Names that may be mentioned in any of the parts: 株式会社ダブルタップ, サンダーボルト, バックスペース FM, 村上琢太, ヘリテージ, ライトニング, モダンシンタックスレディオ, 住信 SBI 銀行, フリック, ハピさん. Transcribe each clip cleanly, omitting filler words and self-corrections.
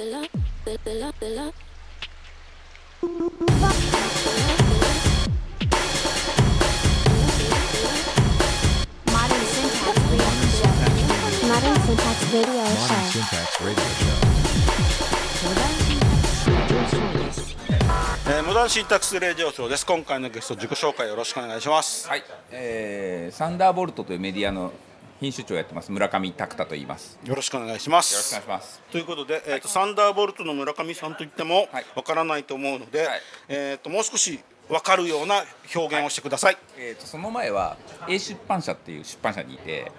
モダンシンタックスレディオショーです。今回のゲスト自己紹介よろしくお願いします。はい、サンダーボルトというメディアの編集長をやってます村上拓太と言います。よろしくお願いします。よろしくお願いします。ということで、サンダーボルトの村上さんといってもわからないと思うので、もう少しわかるような表現をしてください。その前は A 出版社っていう出版社にいて、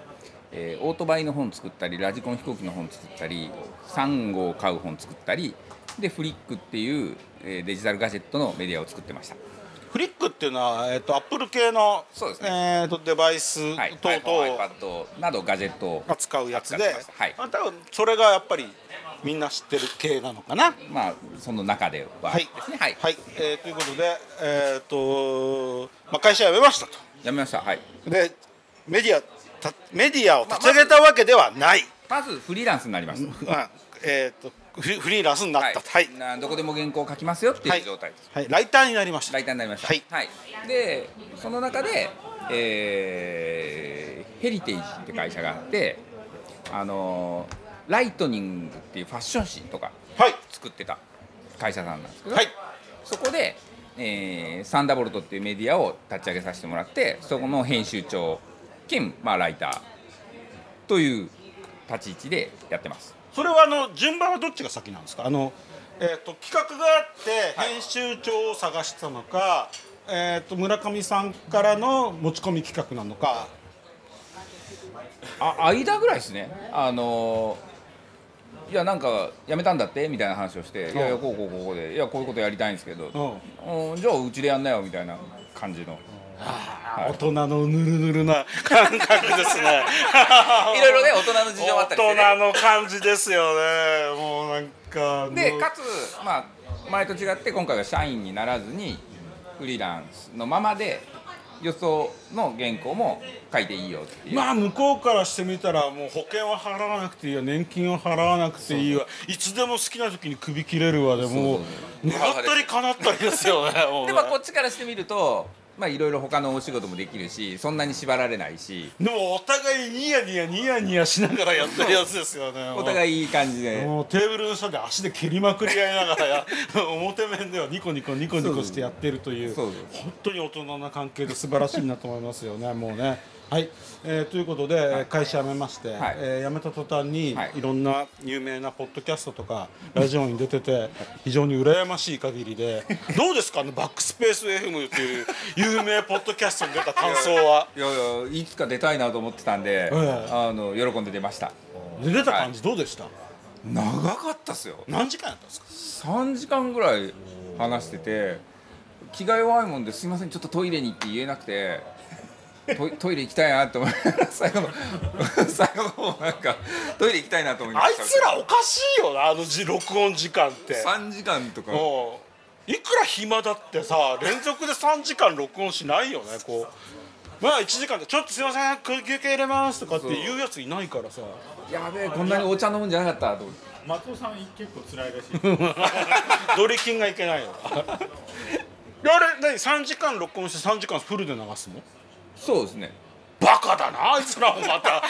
オートバイの本作ったり、ラジコン飛行機の本作ったり、サンゴを買う本作ったり、でフリックっていうデジタルガジェットのメディアを作ってました。フリックっていうのは、アップル系のそうです、ねデバイス等々、iPad などガジェットを扱うやつで、多分それがやっぱりみんな知ってる系なのかな。まあその中ではですね。はい。はい。ということで、会社辞めましたと。辞めました。はい。でメディアを立ち上げたわけではない。まずフリーランスになりました。フリーランスになったと、はいはい、どこでも原稿を書きますよっていう状態です、はいはい、ライターになりましたはいはい、でその中で、ヘリテージって会社があって、ライトニングっていうファッション誌とか作ってた会社さんなんですけど、はい、そこで、サンダーボルトっていうメディアを立ち上げさせてもらって、そこの編集長兼、ライターという立ち位置でやってます。それは順番はどっちが先なんですか？企画があって編集長を探したのか、はい村上さんからの持ち込み企画なのか。間ぐらいですね。いやなんか辞めたんだってみたいな話をして、いやいやこうで、いやこういうことやりたいんですけど、じゃあうちでやんなよみたいな感じの。はい、大人のぬるぬるな感覚ですね。いろいろね、大人の事情もあったりして、ね、大人の感じですよね。もうなんかで、かつ、前と違って今回は社員にならずにフリーランスのままで予想の原稿も書いていいよっていう。向こうからしてみたら、もう保険は払わなくていいわ、年金は払わなくていいわ、いつでも好きな時に首切れるわで、もう願ったり叶ったりですよね。でもこっちからしてみると、いろいろ他のお仕事もできるし、そんなに縛られないし、でもお互いニヤニヤしながらやってるやつですよね。お互いいい感じで、もうテーブルの下で足で蹴りまくり合いながら表面ではニコニコしてやってるという、本当に大人な関係で素晴らしいなと思いますよね。もうね、はい、ということで会社辞めまして、辞めた途端にいろんな有名なポッドキャストとかラジオに出てて、非常に羨ましい限りで、どうですか、バックスペース FM っていう有名ポッドキャストに出た感想は。いつか出たいなと思ってたんで、喜んで出ました。で出た感じどうでした？長かったっすよ。何時間やったんですか？3時間ぐらい話してて、気が弱いもんですいませんちょっとトイレにって言えなくて、トイレ行きたいなと思いながら、最後のなんかトイレ行きたいなと思いました。あいつらおかしいよな、録音時間って3時間とか、いくら暇だってさ、連続で3時間録音しないよね。こう1時間でちょっとすいません休憩入れますとかって言うやついないからさ、やべえこんなにお茶飲むんじゃなかったと思って。松尾さん結構辛いらしい。ドリキンがいけないよ。3時間録音して3時間フルで流すの？そうですね。バカだなあいつらもまた。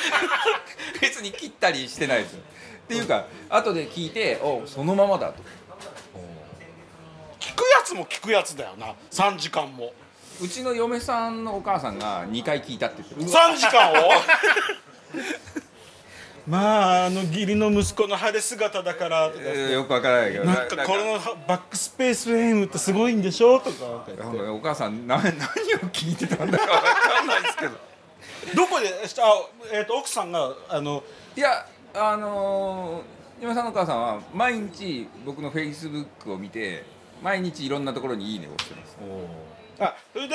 別に切ったりしてないですよ。っていうか後で聞いて、そのままだと。聞くやつも聞くやつだよな。3時間も。うちの嫁さんのお母さんが2回聞いたって言って。3時間を。義理の息子の晴れ姿だからとか、よくわからないけど、なんかこのバックスペースフェームってすごいんでしょとか言って、お母さん何を聞いてたんだかわかんないですけど。どこで奥さんが今さんのお母さんは毎日僕のフェイスブックを見て、毎日いろんなところにいいねを押してます。それで、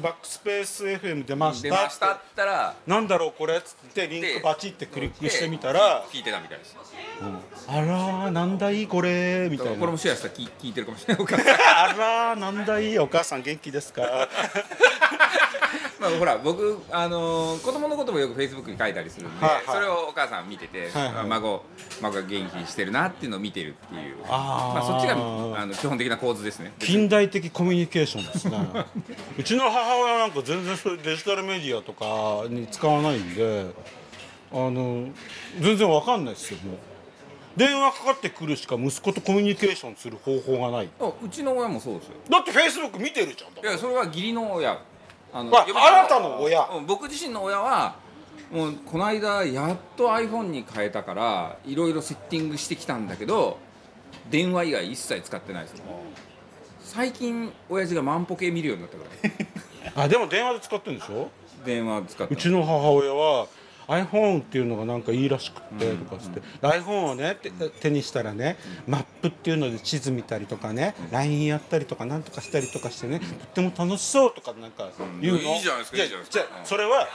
バックスペース FM 出ましたって言ったら、なんだろうこれっつってリンクバチってクリックしてみたら聞いてたみたいです、あらなんだいいこれみたいな。これもシェアしたら聞いてるかもしれない。あらなんだいいお母さん元気ですか？まあ、ほら僕、子供のこともよく Facebook に書いたりするんで、はいはい、それをお母さん見てて、はいはい、孫が元気にしてるなっていうのを見てるっていう、まあ、そっちが基本的な構図ですね。近代的コミュニケーションですね。うちの母親なんか全然そういうデジタルメディアとかに使わないんで全然わかんないですよ。もう電話かかってくるしか息子とコミュニケーションする方法がない。あ、うちの親もそうですよ。だって Facebook 見てるじゃん。いや、それは義理の親、新たな親。僕自身の親はもうこの間やっと iPhone に変えたからいろいろセッティングしてきたんだけど電話以外一切使ってないですよ。最近親父が万歩計見るようになったからあ、でも電話で使ってるんでしょ。電話使って。うちの母親はiPhone っていうのがなんかいいらしくってとかつって、iPhone をね手にしたらね、マップっていうので地図見たりとかね、LINE やったりとかなんとかしたりとかしてね、とっても楽しそうとかなんか言うの。いいじゃないですか。じゃあそれは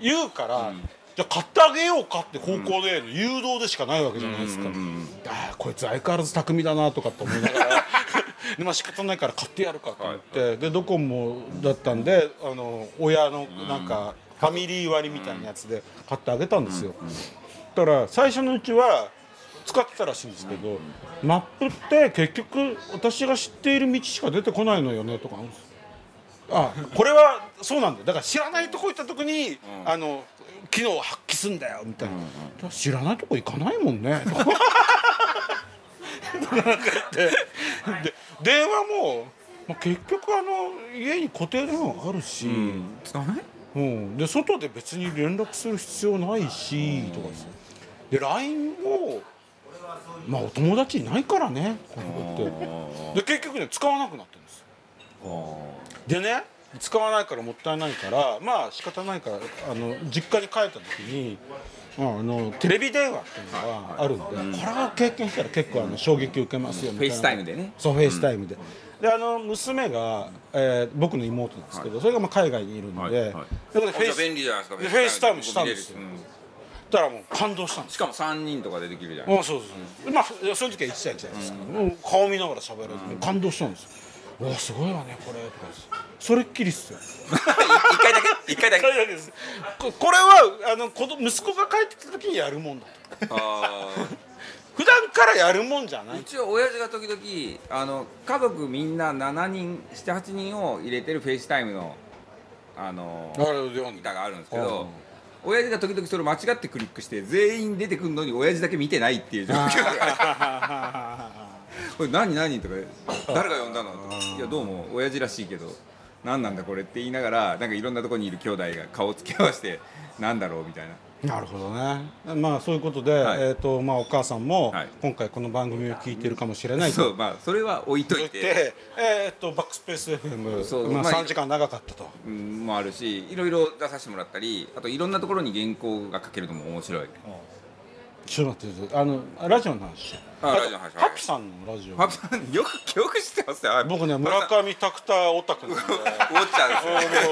言うから、じゃあ買ってあげようかって方向で誘導でしかないわけじゃないですか。あ、こいつ相変わらず巧みだなとかと思いながらで、まあ仕方ないから買ってやるかと思って、はいはい、でドコモだったんで親のなんか、ファミリー割みたいなやつで買ってあげたんですよ。だから最初のうちは使ってたらしいんですけど、マップって結局私が知っている道しか出てこないのよねとか。あ、これはそうなんだよ。だから知らないとこ行った時に機能を発揮すんだよみたいな。知らないとこ行かないもんねとかなんか言ってで電話も、まあ、結局家に固定電話あるし、使わない。うん、で外で別に連絡する必要ないしとかですね。で LINE もまあお友達いないからねこのってで結局ね使わなくなってるんですよ。でね使わないからもったいないからまあ仕方ないから実家に帰った時にテレビ電話っていうのがあるんで、これは経験したら結構衝撃受けますよみたいな。フェイスタイムでね。そうフェイスタイムで。で娘が、僕の妹なんですけど、はい、それがまあ海外にいるので、はいはい、だからフェイスタイムしたんですよ。だからもう感動したんです。しかも3人とかでできるじゃないですか。そう、まあその時は1対1じゃないですか、顔見ながら喋る、感動したんですよ。おすごいわねこれとかです。それっきりっすよ1回だけです。これは息子が帰ってきた時にやるもんだと普段からやるもんじゃない。うちは親父が時々家族みんな7人 7,8 人を入れてるフェイスタイムの板があるんですけど、親父が時々それ間違ってクリックして全員出てくるのに親父だけ見てないっていう状況がこれ何とか誰が呼んだのとか、いやどうも親父らしいけど何なんだこれって言いながら、なんかいろんなとこにいる兄弟が顔をつき合わせてなんだろうみたいな。なるほどね。まあそういうことで、はい、まあ、お母さんも今回この番組を聞いてるかもしれないと、はい、そう、まあそれは置いといて、バックスペース FM、 まあ3時間長かったと、もあるし、いろいろ出させてもらったり、あといろんなところに原稿が書けるのも面白い。ちょっと待って、ラジオの話。ハピさんのラジオ。ハピさんよく記憶してますよ。僕ね、村上拓太オタクなんで。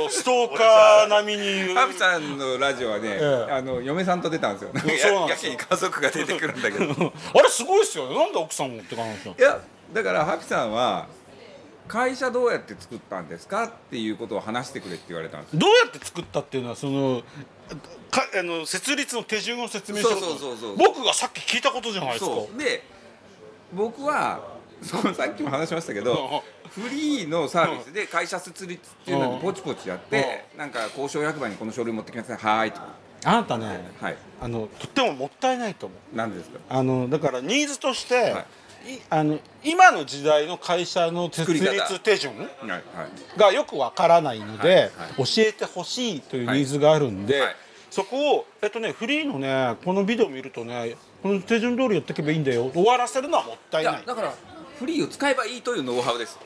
ストーカー並みに。ハピさんのラジオはね、嫁さんと出たんですよ。やけに家族が出てくるんだけど。あれすごいっすよね。なんで奥さんもって感じ。いや、だからハピさんは会社どうやって作ったんですかっていうことを話してくれって言われたんです。どうやって作ったっていうのは設立の手順を説明してる。そう僕がさっき聞いたことじゃないですか。そうで、僕はさっきも話しましたけどフリーのサービスで会社設立っていうのでポチポチやってなんか交渉役場にこの書類持ってきなさい、はーいとか。あなたね、はい、とってももったいないと思う。なんですか。だからニーズとして、はい、今の時代の会社の設立手順がよくわからないので教えてほしいというニーズがあるんで、そこをフリーのねこのビデオ見るとね、この手順通りやっていけばいいんだよ、終わらせるのはもったいない。だからフリーを使えばいいというノウハウです。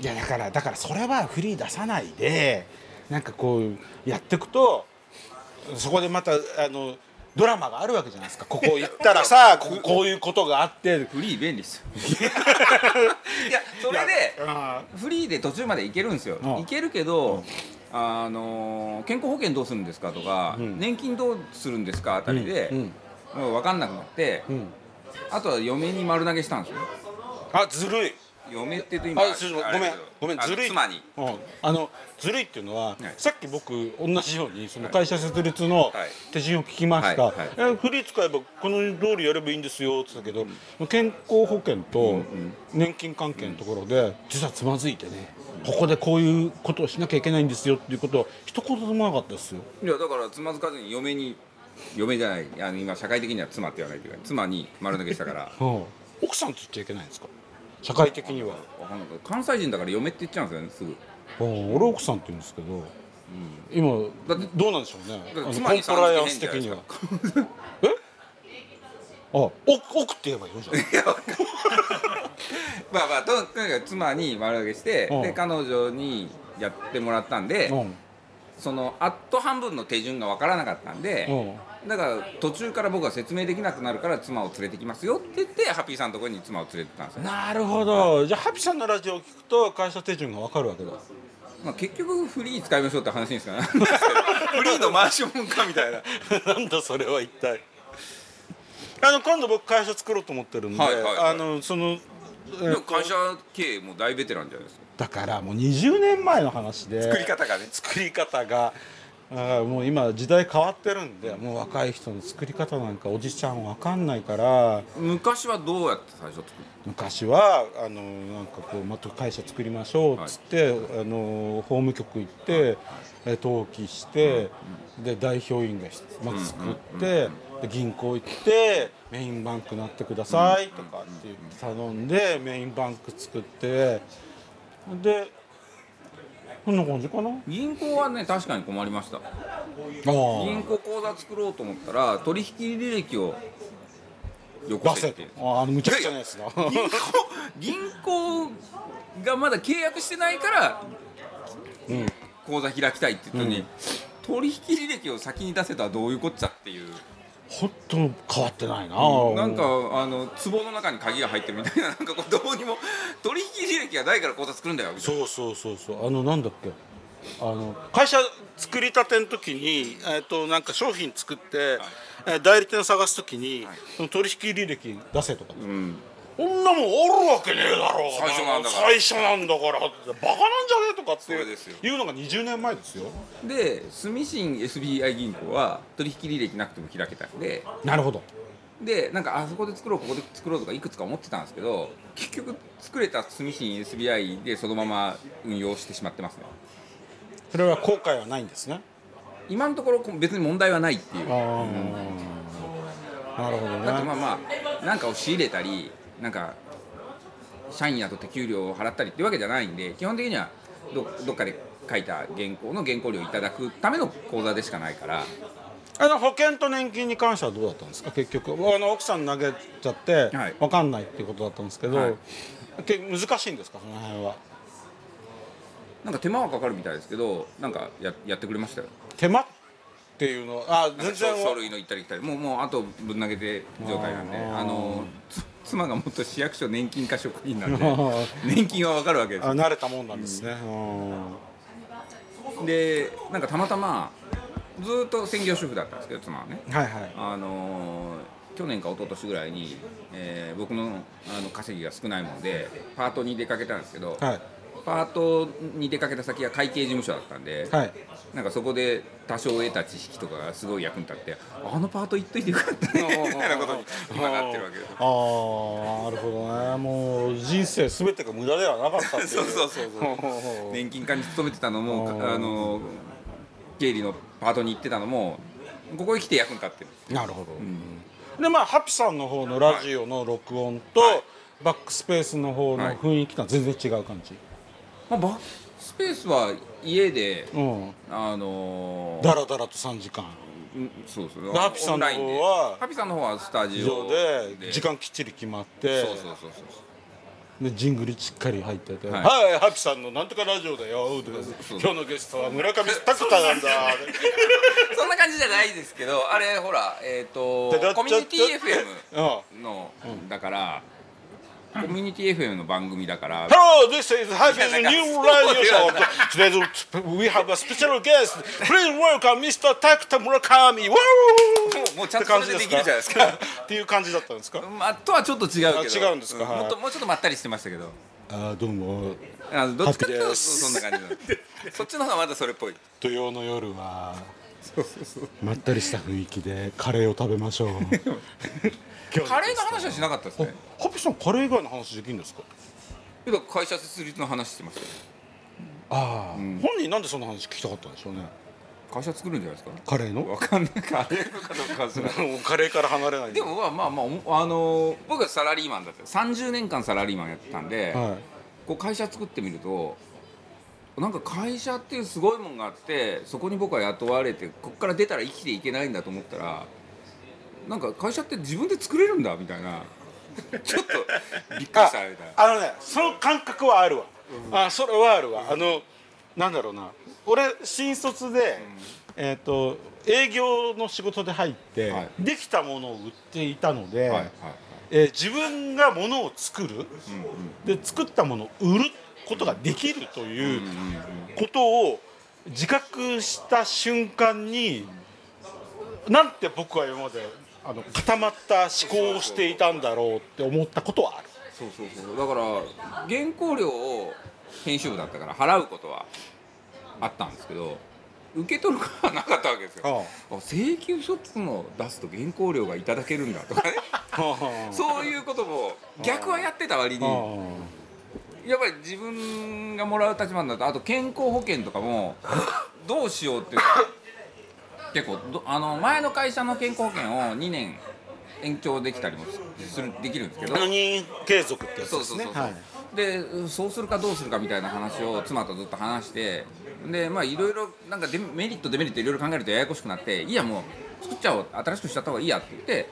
いやだからそれはフリー出さないでなんかこうやっていくと、そこでまたドラマがあるわけじゃないですか。ここ行ったらさこういうことがあってフリー便利ですよいやそれでフリーで途中まで行けるんですよ。行けるけど、健康保険どうするんですかとか、年金どうするんですかあたりで、分かんなくなって、あとは嫁に丸投げしたんですよ。あ、ずるい。嫁って言うと今あごめんずるい妻に、うん、ずるいっていうのは、はい、さっき僕同じようにその会社設立の手順を聞きました、はいはいはい、フリー使えばこの通りやればいいんですよって言ったけど、うん、健康保険と年金関係のところで、うん、実はつまずいてね、ここでこういうことをしなきゃいけないんですよっていうことは一言もなかったですよ。いやだからつまずかずに嫁じゃない今社会的には妻って言わないといけない妻に丸投げしたから、はあ、奥さんって言っちゃいけないんですか社会的には。関西人だから嫁って言っちゃうんですよねすぐ。俺奥さんって言うんですけど、うん、今だってどうなんでしょうねコンプライアンス的にはえあ奥って言えばいいのじゃんまあまあとにかく妻に丸投げして、うん、で彼女にやってもらったんで、うん、そのあと半分の手順が分からなかったんで、うんだから途中から僕は説明できなくなるから妻を連れてきますよって言ってハッピーさんのところに妻を連れてったんですよ。なるほど。じゃあハッピーさんのラジオを聞くと会社手順が分かるわけだ。まあ、結局フリー使いましょうって話ですからねフリーの回しもんかみたいななんだそれは一体今度僕会社作ろうと思ってるんで、はいはいはい、その会社経営も大ベテランじゃないですか。だからもう20年前の話で作り方がもう今時代変わってるんでもう若い人の作り方なんかおじちゃん分かんないから。昔はどうやって最初作る？昔はなんかこうまた会社作りましょうっつって、はい、法務局行って、はい、登記して、うん、で代表員がまず作って、うん、で銀行行ってメインバンクなってくださいとかって頼んでメインバンク作ってでこんな感じかな。銀行はね確かに困りました。銀行口座作ろうと思ったら取引履歴をよこせってむちゃくちゃなやつだ銀行がまだ契約してないから、うん、口座開きたいって言ったのに、うん、取引履歴を先に出せたらどういうこっちゃっていう。ほんと変わってないな、うん、なんか壺の中に鍵が入ってるみたいな、なんかこうどうにも取引履歴がないから口座作るんだよみたいな。そうなんだっけ会社作りたての時に、なんか商品作って、はい、代理店探す時に、はい、その取引履歴出せとか、うん、こんなもんあるわけねえだろ最初なんだからバカなんじゃねえとかっていうのが20年前ですよ。で、住信 SBI 銀行は取引履歴なくても開けたんで。なるほど。で、なんかあそこで作ろうここで作ろうとかいくつか思ってたんですけど結局作れた住信 SBI でそのまま運用してしまってますね。それは後悔はないんですね。今のところ別に問題はないっていう。あ、うん、なるほどね。だってまあなんかを仕入れたりなんか社員やと手給料を払ったりっていうわけじゃないんで基本的には どっかで書いた原稿料をいただくための口座でしかないから。保険と年金に関してはどうだったんですか？結局奥さん投げちゃって分かんないっていうことだったんですけど、はい、難しいんですかその辺は？なんか手間はかかるみたいですけどなんか やってくれましたよ。手間っていうのは全然書類の行ったり来たりもうあとぶん投げて状態なんで妻がもっと市役所年金課職員なんで年金は分かるわけですよ。慣れたもんなんですね、うん、でなんかたまたまずっと専業主婦だったんですけど妻はね、はいはい、去年か一昨年ぐらいに、僕の、稼ぎが少ないものでパートに出かけたんですけど、はい、パートに出かけた先が会計事務所だったんで、はい、なんかそこで多少得た知識とかがすごい役に立ってパート行っといてよかったねみたいなことに今なってるわけです。なるほどね。もう人生全てが無駄ではなかったっていうそう年金課に勤めてたのも経理のパートに行ってたのもここへ来て役に立ってる。なるほど、うん、でハピさんの方のラジオの録音と、はい、バックスペースの方の雰囲気とは全然違う感じ、はい。まあ、バックスペースは家で、うん、だらだらと3時間、うん、そうですね。ハピさんの方はスタジオで時間きっちり決まってそうでジングルしっかり入ってて、はい、はい、ハピさんのなんとかラジオだよそう今日のゲストは村上拓太なんだそんな感じじゃないですけどあれほらコミュニティ FM のだからコミュニティ FM の番組だから。Hello, this is Happy's new radio show. Today we have a special guest. Please welcome Mr. Takuta Murakami. もうちゃんとそれでできるじゃないですか。っていう感じだったんですか？まあ、とはちょっと違うけど。違うんですか。もっともうちょっとまったりしてましたけど。あどうもどっちかというとそんな感じのそっちの方がまだそれっぽい。土曜の夜はそうそうそうまったりした雰囲気でカレーを食べましょう。カレーの話はしなかったですね。ハピさんカレー以外の話できるんですか？会社設立の話してましたよ。ああ、うん、本人なんでそんな話聞きたかったんでしょうね。会社作るんじゃないですか。カレーのわかんないカレーのかどうかは知らないカレーから離れないでもまあまあ、僕はサラリーマンだった。30年間サラリーマンやってたんで、はい、こう会社作ってみるとなんか会社っていうすごいもんがあってそこに僕は雇われてこっから出たら生きていけないんだと思ったらなんか会社って自分で作れるんだみたいなちょっとびっくりしたみたいな。あのねその感覚はあるわ、うん、あそれはあるわ、うん、なんだろうな俺新卒で、うん営業の仕事で入って、はい、できたものを売っていたので、はいはい自分がものを作る、うん、で作ったものを売ることができるということを自覚した瞬間になんて僕は今まで固まった思考をしていたんだろうって思ったことはある。そうそうそうだから原稿料を編集部だったから払うことはあったんですけど受け取ることはなかったわけですよ。ああ請求書の出すと原稿料がいただけるんだとかねそういうことも逆はやってた割にやっぱり自分がもらう立場になるとあと健康保険とかもどうしようっていう結構前の会社の健康保険を2年延長できたりもできるんですけど4人継続ってやつですね。そうそうそう、はいでそうするかどうするかみたいな話を妻とずっと話してでまあいろいろなんかメリットデメリットいろいろ考えるとややこしくなっていやもう作っちゃおう新しくしちゃった方がいいやって言って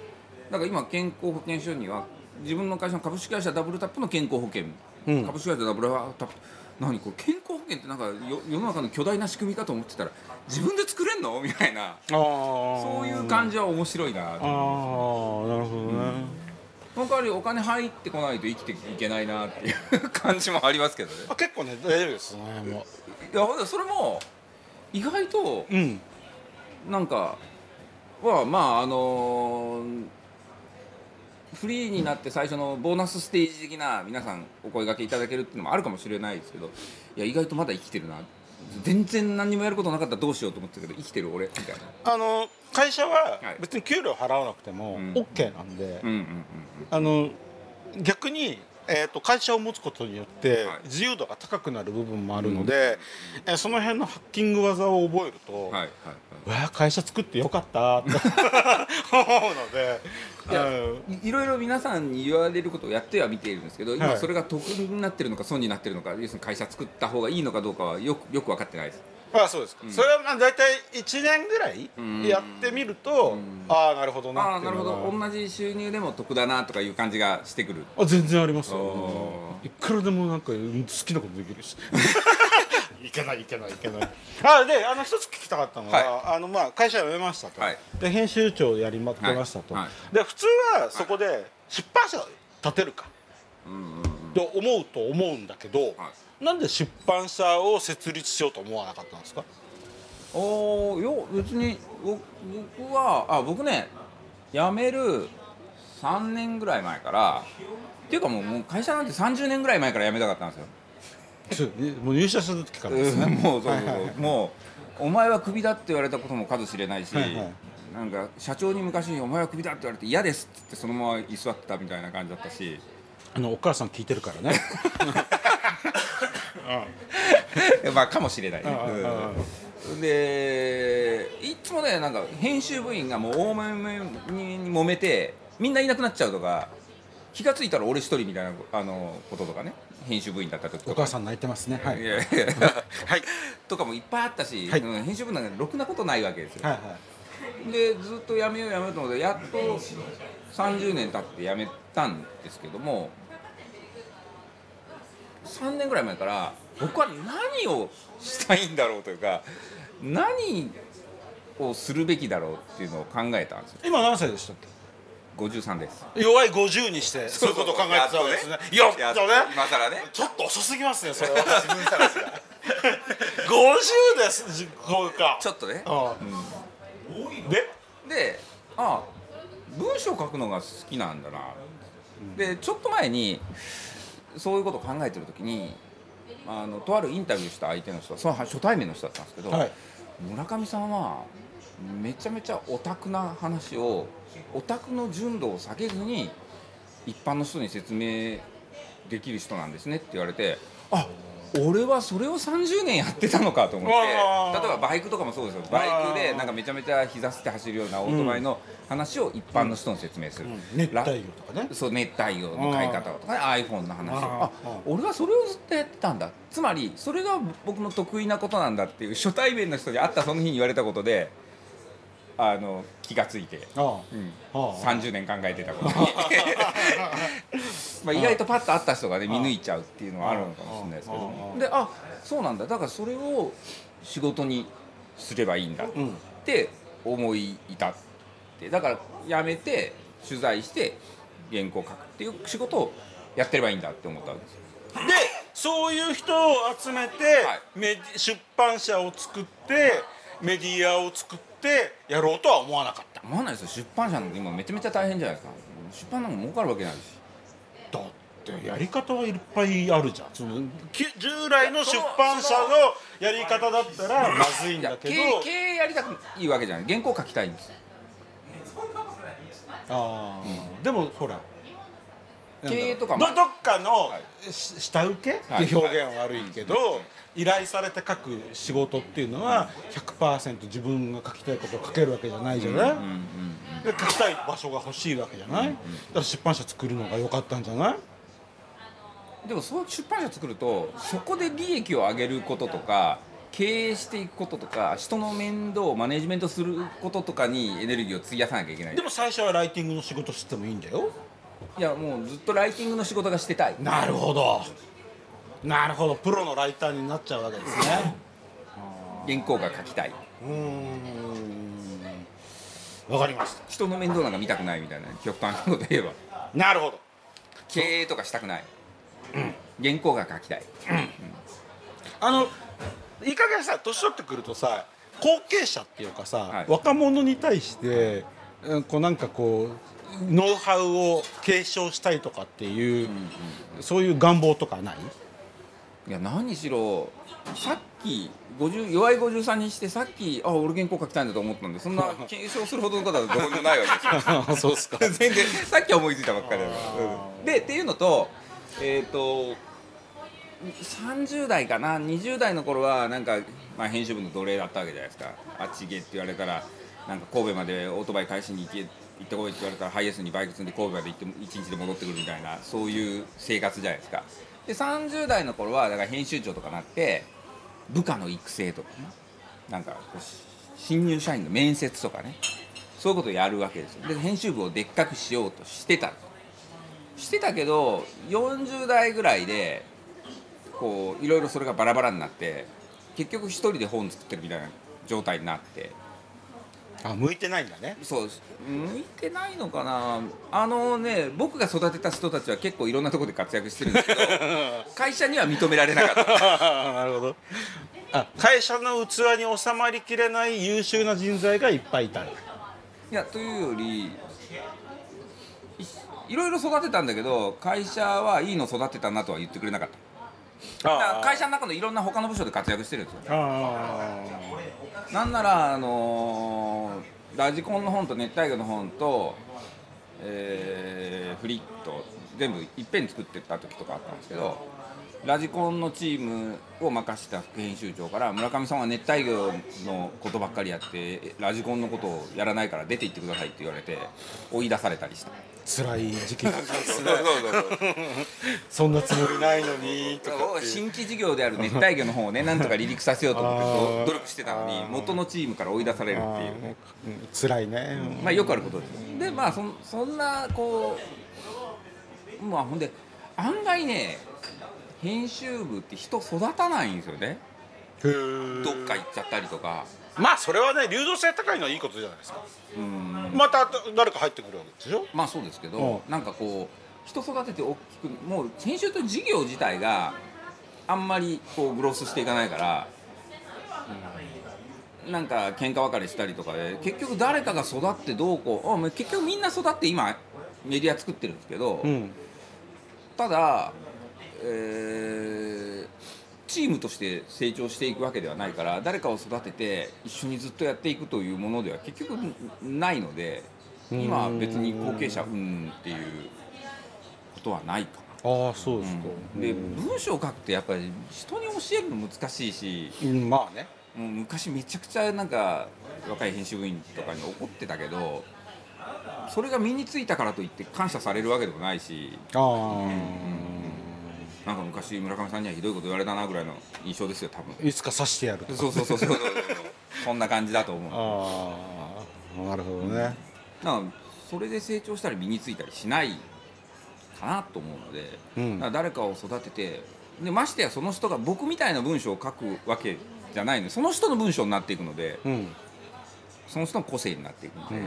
だから今健康保険証には自分の会社の株式会社ダブルタップの健康保険、うん、株式会社ダブルタップ何これ健康保険ってなんか世の中の巨大な仕組みかと思ってたら自分で作れんのみたいなそういう感じは面白いなって思います。ああなるほどね、うんその代わりお金入ってこないと生きていけないなっていう感じもありますけどね。あ結構ね大丈夫ですね。もういやそれも意外と、うん、なんかはまあフリーになって最初のボーナスステージ的な皆さんお声掛けいただけるっていうのもあるかもしれないですけどいや意外とまだ生きてるな全然何もやることなかったらどうしようと思ってたけど生きてる俺みたいな会社は別に給料払わなくても OK なんで逆に、会社を持つことによって自由度が高くなる部分もあるので、はいその辺のハッキング技を覚えると、はいはいはい、わ会社作ってよかったって思うのでいろいろ皆さんに言われることをやっては見ているんですけど今それが得になってるのか損になってるのか要するに会社作った方がいいのかどうかはよく分かってないです。あそうですか、うん、それはまあ大体1年ぐらいやってみると、うん、ああなるほどなっていうのがあなるほど同じ収入でも得だなとかいう感じがしてくる。あ全然ありますよ、ね、いくらでもなんか好きなことできるしいけないあで一つ聞きたかったのは、はいまあ、会社辞めましたと、はい、で編集長やりまくりましたと、はいはい、で普通はそこで出版社立てるか、はい、と思うと思うんだけど、はいなんで出版社を設立しようと思わなかったんですか？およ別に僕は僕ね辞める3年ぐらい前からっていうかもう会社なんて30年ぐらい前から辞めたかったんですよ。もう入社する時からですね。もうそうそうもうお前はクビだって言われたことも数知れないし、はいはい、なんか社長に昔お前はクビだって言われて嫌ですってそのまま居座ってたみたいな感じだったしお母さん聞いてるからねまあかもしれない、ねうん、でいつもねなんか編集部員がもう大目に揉めてみんないなくなっちゃうとか気がついたら俺一人みたいなこととかね編集部員だった時とかお母さん泣いてますねはい、はい、とかもいっぱいあったし、はい、編集部なんかろくなことないわけですよ、はいはい、でずっとやめようやめようと思ってやっと30年経ってやめたんですけども3年ぐらい前から僕は何をしたいんだろうというか何をするべきだろうっていうのを考えたんですよ。今何歳でしたっけ？53です。弱い50にしてそういうことを考えてたわけですね。やっとね。今更ね。ちょっと遅すぎますねそれは自分探しが50ですこうかちょっとね、うん、で文章書くのが好きなんだな、うん、でちょっと前にそういうことを考えてる時にとあるインタビューした相手の人はその初対面の人だったんですけど、はい、村上さんはめちゃめちゃオタクな話をオタクの純度を下げずに一般の人に説明できる人なんですねって言われて、あ、俺はそれを30年やってたのかと思って、例えばバイクとかもそうですよ。バイクでなんかめちゃめちゃ膝すって走るようなオートバイの話を一般の人に説明する、熱帯魚とかね、そう熱帯魚の飼い方とかね、 iPhone の話、あ、俺はそれをずっとやってたんだ、つまりそれが僕の得意なことなんだっていう初対面の人に会ったその日に言われたことで気がついて、30年考えてたことにまあ意外とパッと会った人がね見抜いちゃうっていうのはあるのかもしれないですけど、で、あ、そうなんだ、だからそれを仕事にすればいいんだって思い至って、だからやめて取材して原稿を書くっていう仕事をやってればいいんだって思ったわけですよ。で、そういう人を集めて、はい、出版社を作ってメディアを作ってやろうとは思わなかった。思わないですよ。出版社なんて今めちゃめちゃ大変じゃないですか。出版なんか儲かるわけないし、だってやり方はいっぱいあるじゃん。その従来の出版社のやり方だったらまずいんだけど、経営やりたくいいわけじゃない。原稿書きたいんです。あ、うん、でもほら経営とかもどっかの下請けって表現は悪いけど、依頼されて書く仕事っていうのは 100% 自分が書きたいことを書けるわけじゃないじゃない、で書きたい場所が欲しいわけじゃない、だから出版社作るのが良かったんじゃない。でもそう出版社作るとそこで利益を上げることとか経営していくこととか人の面倒をマネジメントすることとかにエネルギーを費やさなきゃいけない。でも最初はライティングの仕事してもいいんだよ。いや、もうずっとライティングの仕事がしてたい。なるほどなるほど、プロのライターになっちゃうわけですね。原稿が書きたい。わかりました。人の面倒なんか見たくないみたいな、極端なこと言えば。なるほど。経営とかしたくない、原稿が書きたい、いい加減さ、年取ってくるとさ、後継者っていうかさ、若者に対してこうなんかこうノウハウを継承したいとかっていう、そういう願望とかない？いや、何しろさっき弱い53にしてさっき俺原稿書きたいんだと思ったんで、そんな継承するほどの方はどこにもないわけですよ。そうですか。全然さっき思いついたばっかりだから。でっていうのと、30代かな20代の頃はなんか、編集部の奴隷だったわけじゃないですか。あっちげって言われたらなんか神戸までオートバイ返しに行ってこいって言われたらハイエースにバイク積んで神戸まで行って1日で戻ってくるみたいな、そういう生活じゃないですか。で30代の頃はだから編集長とかなって部下の育成とか、なんか新入社員の面接とかね、そういうことをやるわけですよ。で編集部をでっかくしようとしてたけど、40代ぐらいでこういろいろそれがバラバラになって、結局一人で本作ってるみたいな状態になって。あ、向いてないんだね。そう、向いてないのかな。僕が育てた人たちは結構いろんなところで活躍してるんですけど会社には認められなかったなるほど。あ、会社の器に収まりきれない優秀な人材がいっぱいいた。いや、というよりいろいろ育てたんだけど、会社はいいの育てたなとは言ってくれなかった。だから会社の中のいろんな他の部署で活躍してるんですよ。なんならラジコンの本と熱帯魚の本と、フリット全部いっぺん作ってった時とかあったんですけど、ラジコンのチームを任せた副編集長から、村上さんは熱帯魚のことばっかりやってラジコンのことをやらないから出て行ってくださいって言われて追い出されたりした。辛い時期だったんですね。そんなつもりないのにとかって新規事業である熱帯魚の方をね、なんとか離陸させようと思って努力してたのに元のチームから追い出されるっていうね。辛いね、よくあることです。で、そんなこう、ほんで案外ね、編集部って人育たないんですよね。どっか行っちゃったりとか。それはね、流動性高いのはいいことじゃないですか。また誰か入ってくるわけでしょ。そうですけど、なんかこう人育てて大きく、もう編集という事業自体があんまりこうグロスしていかないから、なんか喧嘩別れしたりとかで、結局誰かが育ってどうこう、結局みんな育って今メディア作ってるんですけど、ただチームとして成長していくわけではないから、誰かを育てて一緒にずっとやっていくというものでは結局ないので、今別に後継者うんっていうことはないかな。あ、そうですか。で、文章を書くってやっぱり人に教えるの難しいし、まあね、昔めちゃくちゃなんか若い編集部員とかに怒ってたけど、それが身についたからといって感謝されるわけでもないし、なんか昔村上さんにはひどいこと言われたなぐらいの印象ですよ、多分。いつか刺してやるとか。そうそんな感じだと思う。ああ、なるほどね。なんかそれで成長したり身についたりしないかなと思うので、だから誰かを育てて、でましてやその人が僕みたいな文章を書くわけじゃないので、その人の文章になっていくので、その人の個性になっていくので、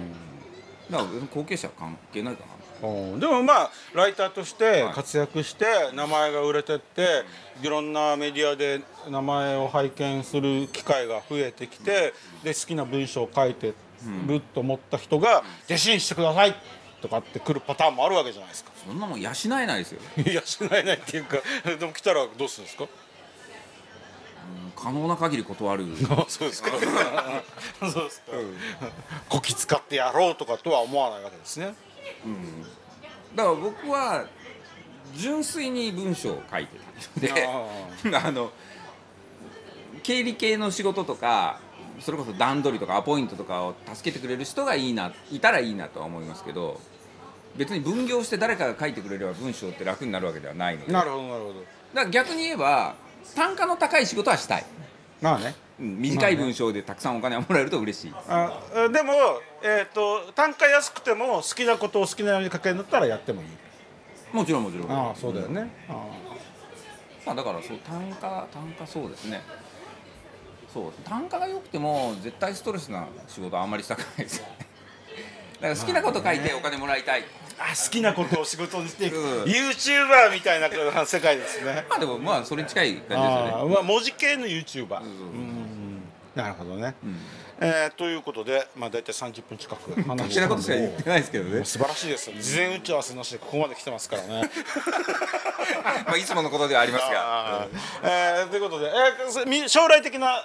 だから後継者は関係ないかな。でもまあライターとして活躍して名前が売れてって、いろんなメディアで名前を拝見する機会が増えてきて、で好きな文章を書いてると思った人が弟子にしてくださいとかって来るパターンもあるわけじゃないですか。そんなもん養えないですよ。養えないっていうか、でも来たらどうするんですか？可能な限り断る。そうですか。そうですか。こき使ってやろうとかとは思わないわけですね。だから僕は純粋に文章を書いてたので、経理系の仕事とか、それこそ段取りとかアポイントとかを助けてくれる人がいたらいいなとは思いますけど、別に分業して誰かが書いてくれれば文章って楽になるわけではないので。なるほどなるほど。だから逆に言えば単価の高い仕事はしたい。まあね、短い文章でたくさんお金をもらえると嬉しい。でも、単価安くても好きなことを好きなように書けるんだったらやってもいい。もちろんもちろん。ああ、そうだよね。まあだからそう、単価そうですね。そう、単価が良くても絶対ストレスな仕事はあんまりしたくないです。だから好きなこと書いてお金もらいたい。好きなことを仕事にしていくYouTuber みたいな世界ですね。まあでもまあそれに近い感じですよね。まあ文字系の YouTuber。なるほどね。ということで、まあだいたい30分近く話して。好きなことしか言ってないですけどね。素晴らしいです。事前打ち合わせなしでここまで来てますからね。まあいつものことではありますが。ということで、将来的な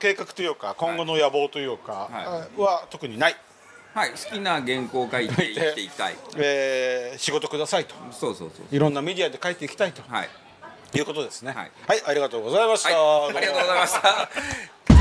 計画というか今後の野望というかは特にない。はい、好きな原稿を書いて生きていきたい、仕事くださいと。そういろんなメディアで書いていきたいと、はい、いうことですね。はい、ありがとうございました。ありがとうございました。